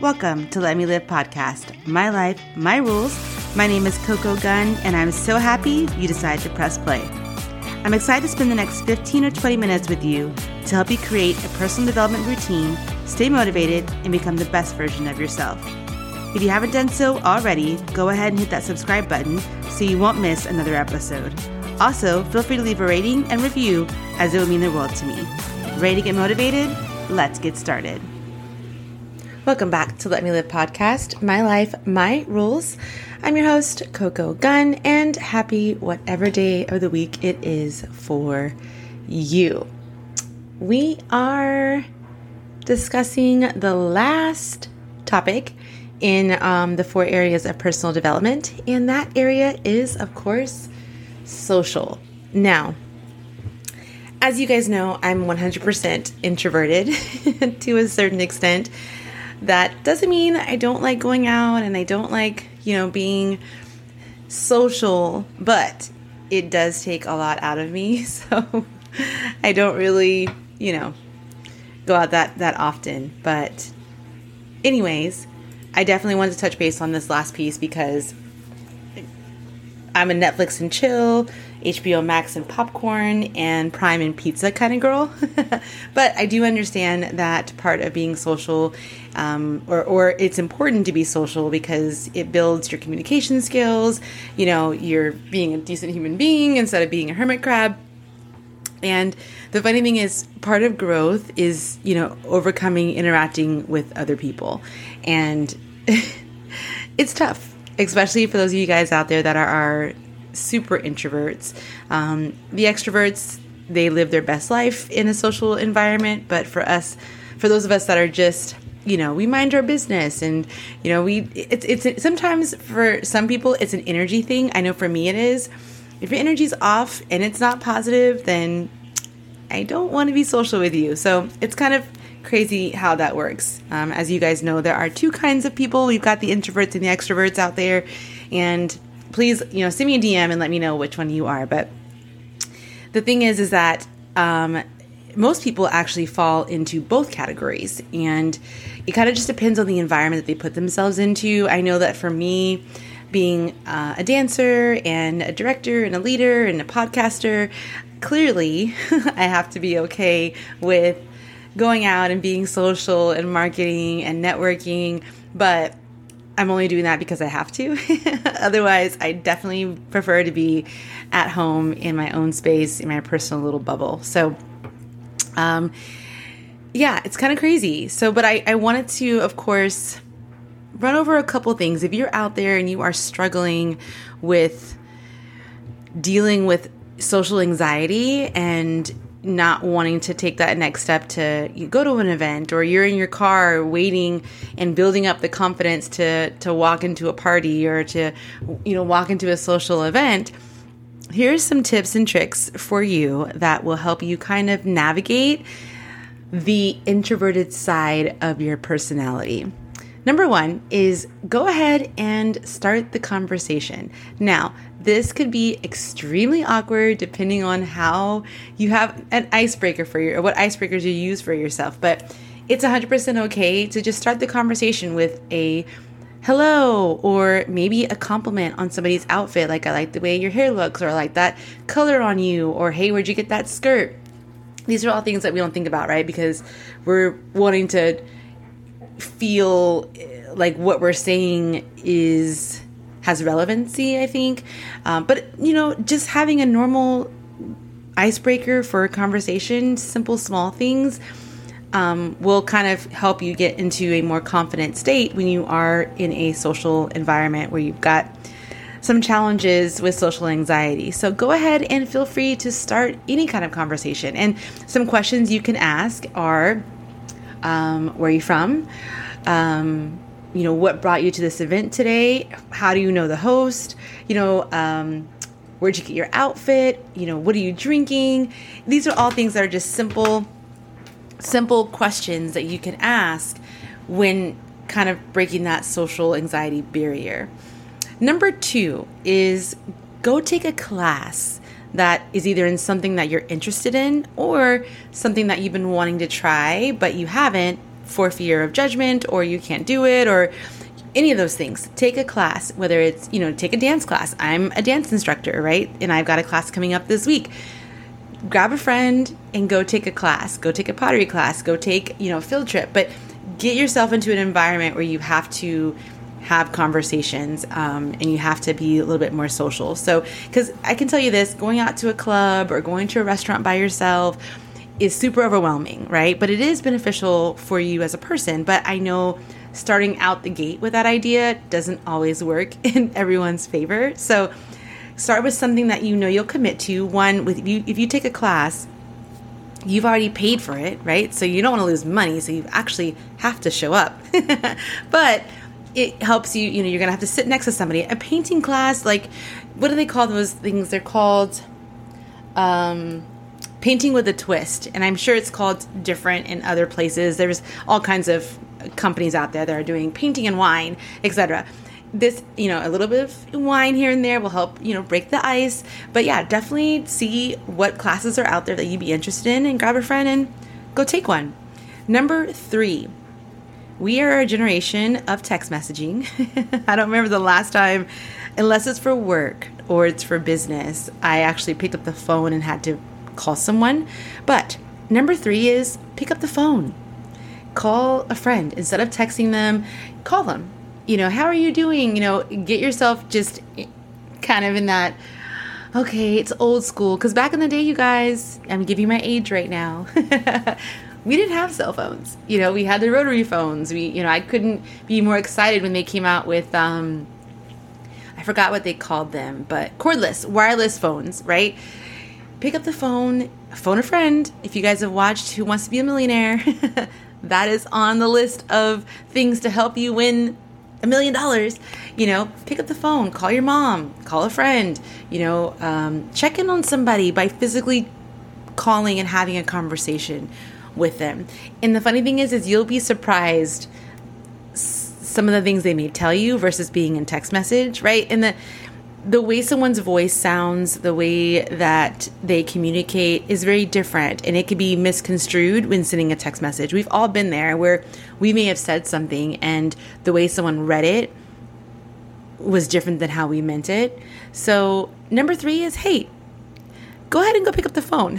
Welcome to Let Me Live Podcast, my life, my rules. My name is Coco Gunn, and I'm so happy you decided to press play. I'm excited to spend the next 15 or 20 minutes with you to help you create a personal development routine, stay motivated, and become the best version of yourself. If you haven't done so already, go ahead and hit that subscribe button so you won't miss another episode. Also, feel free to leave a rating and review, as it would mean the world to me. Ready to get motivated? Let's get started. Welcome back to Let Me Live Podcast, my life, my rules. I'm your host, Coco Gunn, and happy whatever day of the week it is for you. We are discussing the last topic in the four areas of personal development, and that area is, of course, social. Now, as you guys know, I'm 100% introverted to a certain extent. That doesn't mean I don't like going out and I don't like, being social, but it does take a lot out of me. So I don't really, go out that often. But anyways, I definitely wanted to touch base on this last piece because I'm a Netflix and chill, HBO Max and popcorn, and Prime and pizza kind of girl. But I do understand that part of being social, or it's important to be social because it builds your communication skills. You're being a decent human being instead of being a hermit crab. And the funny thing is, part of growth is, overcoming interacting with other people. And it's tough. Especially for those of you guys out there that are super introverts. The extroverts, they live their best life in a social environment. But for us, for those of us that are just, we mind our business and, it's sometimes for some people, it's an energy thing. I know for me it is. If your energy's off and it's not positive, then I don't want to be social with you. So it's kind of crazy how that works. As you guys know, there are two kinds of people. We've got the introverts and the extroverts out there. And please, send me a DM and let me know which one you are. But the thing is that most people actually fall into both categories. And it kind of just depends on the environment that they put themselves into. I know that for me, being a dancer and a director and a leader and a podcaster, clearly I have to be okay with going out and being social and marketing and networking, but I'm only doing that because I have to. Otherwise, I definitely prefer to be at home in my own space, in my personal little bubble. So, it's kind of crazy. So, but I wanted to, of course, run over a couple things. If you're out there and you are struggling with dealing with social anxiety and not wanting to take that next step to go to an event, or you're in your car waiting and building up the confidence to walk into a party or to, walk into a social event, here's some tips and tricks for you that will help you kind of navigate the introverted side of your personality. Number one is go ahead and start the conversation. Now, this could be extremely awkward depending on how you have an icebreaker or what icebreakers you use for yourself, but it's 100% okay to just start the conversation with a hello or maybe a compliment on somebody's outfit, like I like the way your hair looks, or I like that color on you, or hey, where'd you get that skirt? These are all things that we don't think about, right? Because we're wanting to feel like what we're saying has relevancy, I think. But, just having a normal icebreaker for a conversation, simple, small things, will kind of help you get into a more confident state when you are in a social environment where you've got some challenges with social anxiety. So go ahead and feel free to start any kind of conversation. And some questions you can ask are, where are you from? What brought you to this event today? How do you know the host? Where'd you get your outfit? What are you drinking? These are all things that are just simple questions that you can ask when kind of breaking that social anxiety barrier. Number two is go take a class that is either in something that you're interested in or something that you've been wanting to try, but you haven't, for fear of judgment, or you can't do it, or any of those things. Take a class, whether it's, you know, take a dance class. I'm a dance instructor, right? And I've got a class coming up this week. Grab a friend and go take a class, go take a pottery class, go take, you know, a field trip, but get yourself into an environment where you have to have conversations and you have to be a little bit more social. So, because I can tell you this, going out to a club or going to a restaurant by yourself is super overwhelming, right? But it is beneficial for you as a person. But I know starting out the gate with that idea doesn't always work in everyone's favor. So start with something that you know you'll commit to. One, if you take a class, you've already paid for it, right? So you don't want to lose money, so you actually have to show up. But it helps you, you know, you're going to have to sit next to somebody. A painting class, like, what do they call those things? They're called Painting with a Twist. And I'm sure it's called different in other places. There's all kinds of companies out there that are doing painting and wine, etc. This, you know, a little bit of wine here and there will help, you know, break the ice. But yeah, definitely see what classes are out there that you'd be interested in and grab a friend and go take one. Number 3, we are a generation of text messaging. I don't remember the last time, unless it's for work or it's for business, I actually picked up the phone and had to call someone. But number 3 is pick up the phone. Call a friend. Instead of texting them, call them. You know, how are you doing? You know, get yourself just kind of in that, okay, it's old school. Because back in the day, you guys, I'm giving my age right now. We didn't have cell phones. You know, we had the rotary phones. We, you know, I couldn't be more excited when they came out with, I forgot what they called them, but cordless, wireless phones, right? Pick up the phone, phone a friend. If you guys have watched Who Wants to Be a Millionaire, that is on the list of things to help you win $1 million, you know, pick up the phone, call your mom, call a friend, you know, check in on somebody by physically calling and having a conversation with them. And the funny thing is you'll be surprised some of the things they may tell you versus being in text message, right? And the way someone's voice sounds, the way that they communicate is very different, and it could be misconstrued when sending a text message. We've all been there where we may have said something and the way someone read it was different than how we meant it. So number 3 is, hey, go ahead and go pick up the phone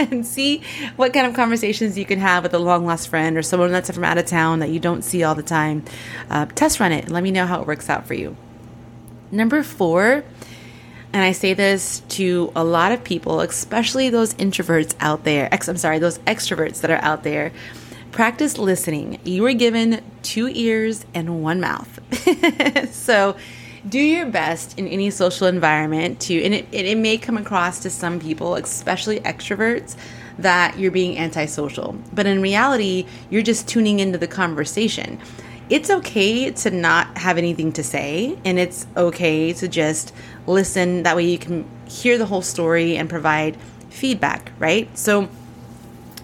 and see what kind of conversations you can have with a long lost friend or someone that's from out of town that you don't see all the time. Test run it and let me know how it works out for you. Number 4, and I say this to a lot of people, especially those introverts out there, those extroverts that are out there, practice listening. You were given 2 ears and 1 mouth. So do your best in any social environment and it may come across to some people, especially extroverts, that you're being antisocial. But in reality, you're just tuning into the conversation. It's okay to not have anything to say, and it's okay to just listen. That way you can hear the whole story and provide feedback, right? So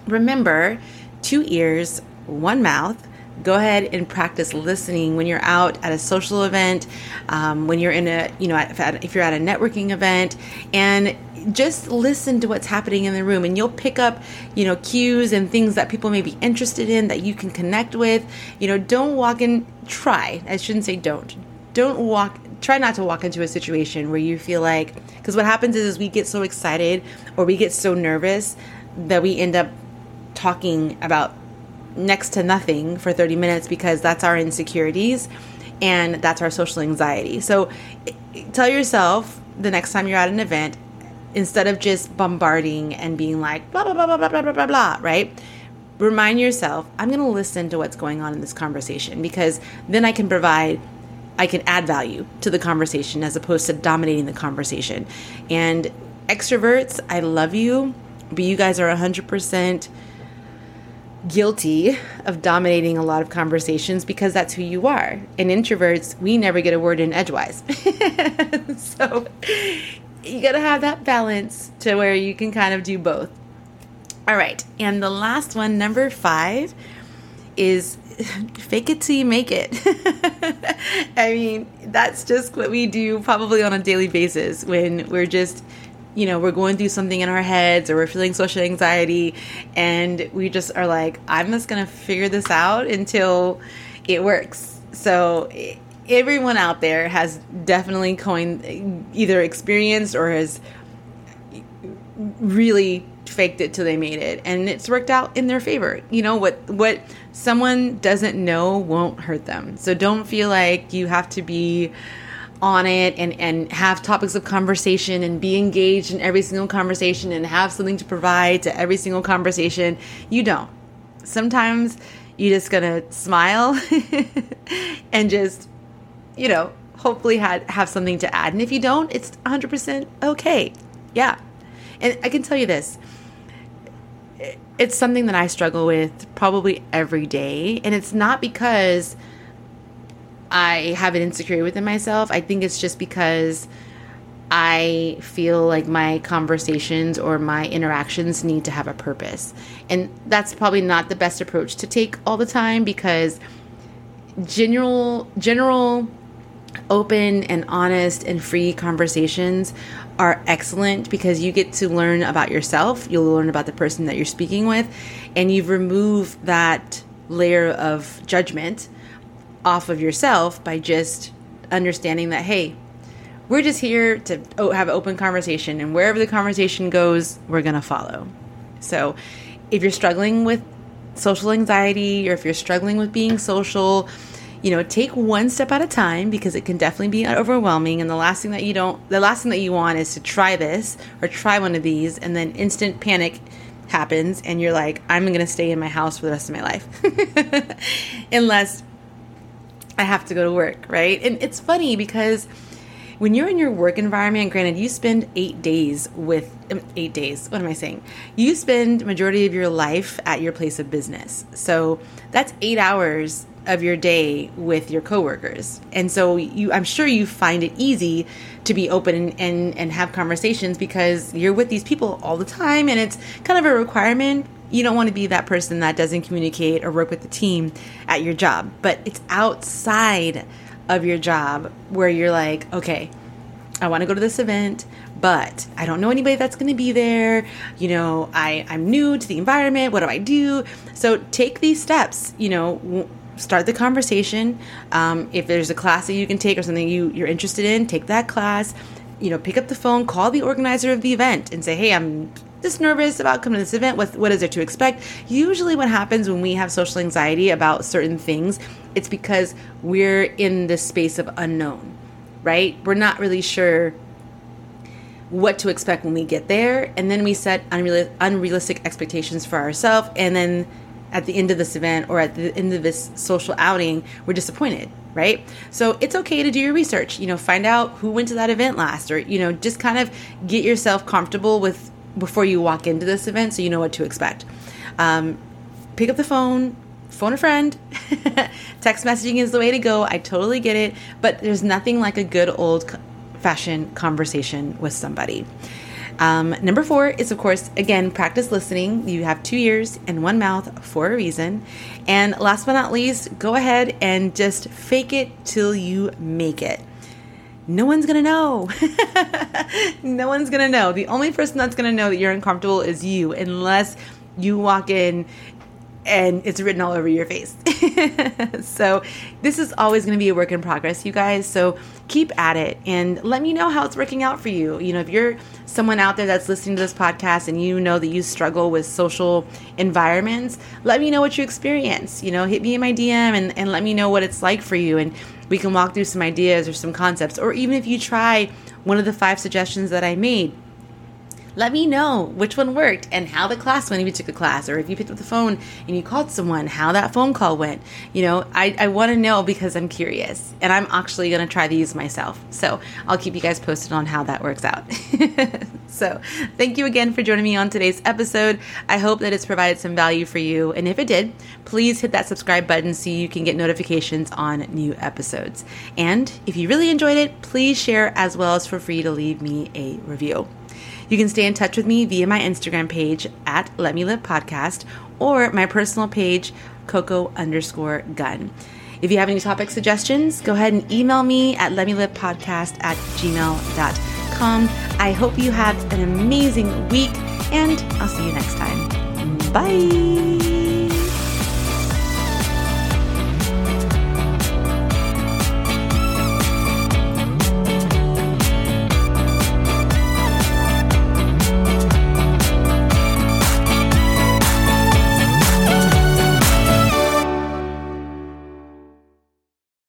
remember, 2 ears, 1 mouth. Go ahead and practice listening when you're out at a social event, when you're in a, you know, if you're at a networking event, and just listen to what's happening in the room, and you'll pick up, you know, cues and things that people may be interested in that you can connect with. You know, don't walk in, try. I shouldn't say don't. Try not to walk into a situation where you feel like, because what happens is we get so excited or we get so nervous that we end up talking about next to nothing for 30 minutes because that's our insecurities and that's our social anxiety. So tell yourself the next time you're at an event, instead of just bombarding and being like, blah, blah, blah, blah, blah, blah, blah, blah, blah, right? Remind yourself, I'm going to listen to what's going on in this conversation, because then I can add value to the conversation as opposed to dominating the conversation. And extroverts, I love you, but you guys are 100% guilty of dominating a lot of conversations because that's who you are. And introverts, we never get a word in edgewise. So you got to have that balance to where you can kind of do both. All right. And the last one, number 5, is fake it till you make it. I mean, that's just what we do probably on a daily basis when we're just you know, we're going through something in our heads or we're feeling social anxiety and we just are like, I'm just going to figure this out until it works. So everyone out there has definitely either experienced or has really faked it till they made it, and it's worked out in their favor. You know, what someone doesn't know won't hurt them. So don't feel like you have to be on it and have topics of conversation and be engaged in every single conversation and have something to provide to every single conversation. You don't. Sometimes you're just gonna smile and just, you know, hopefully have something to add. And if you don't, it's 100% okay. Yeah. And I can tell you this, it's something that I struggle with probably every day. And it's not because I have an insecurity within myself. I think it's just because I feel like my conversations or my interactions need to have a purpose. And that's probably not the best approach to take all the time, because general open and honest and free conversations are excellent, because you get to learn about yourself, you'll learn about the person that you're speaking with, and you remove that layer of judgment off of yourself by just understanding that, hey, we're just here to have an open conversation, and wherever the conversation goes, we're going to follow. So if you're struggling with social anxiety, or if you're struggling with being social, you know, take one step at a time, because it can definitely be overwhelming. And the last thing that you want is to try this or try one of these, and then instant panic happens, and you're like, I'm going to stay in my house for the rest of my life, unless I have to go to work, right? And it's funny, because when you're in your work environment, granted, you spend 8 days with 8 days. What am I saying? You spend majority of your life at your place of business, so that's 8 hours of your day with your coworkers. And so I'm sure you find it easy to be open and have conversations, because you're with these people all the time, and it's kind of a requirement. You don't want to be that person that doesn't communicate or work with the team at your job. But it's outside of your job where you're like, okay, I want to go to this event, but I don't know anybody that's going to be there. You know, I'm new to the environment. What do I do? So take these steps, you know, start the conversation. If there's a class that you can take or something you're interested in, take that class. You know, pick up the phone, call the organizer of the event and say, hey, I'm just nervous about coming to this event. What is there to expect? Usually what happens when we have social anxiety about certain things, it's because we're in this space of unknown, right? We're not really sure what to expect when we get there. And then we set unrealistic expectations for ourselves. And then at the end of this event or at the end of this social outing, we're disappointed, right? So it's okay to do your research, you know, find out who went to that event last, or, you know, just kind of get yourself comfortable with before you walk into this event, so you know what to expect. Pick up the phone a friend. Text messaging is the way to go. I totally get it, but there's nothing like a good old fashioned conversation with somebody. Number 4 is, of course, again, practice listening. You have 2 ears and one mouth for a reason. And last but not least, go ahead and just fake it till you make it. No one's going to know. No one's going to know. The only person that's going to know that you're uncomfortable is you, unless you walk in and it's written all over your face. So this is always going to be a work in progress, you guys. So keep at it and let me know how it's working out for you. You know, if you're someone out there that's listening to this podcast and you know that you struggle with social environments, let me know what you experience. You know, hit me in my DM and let me know what it's like for you. And we can walk through some ideas or some concepts, or even if you try one of the 5 suggestions that I made, let me know which one worked and how the class went if you took a class, or if you picked up the phone and you called someone, how that phone call went. You know, I want to know, because I'm curious, and I'm actually going to try these myself. So I'll keep you guys posted on how that works out. So thank you again for joining me on today's episode. I hope that it's provided some value for you. And if it did, please hit that subscribe button so you can get notifications on new episodes. And if you really enjoyed it, please share, as well as feel free to leave me a review. You can stay in touch with me via my Instagram page at Let Me Live Podcast, or my personal page, Coco_Gunn. If you have any topic suggestions, go ahead and email me at LetMeLivePodcast@gmail.com. www.letmeLivePodcast.com. I hope you have an amazing week, and I'll see you next time. Bye.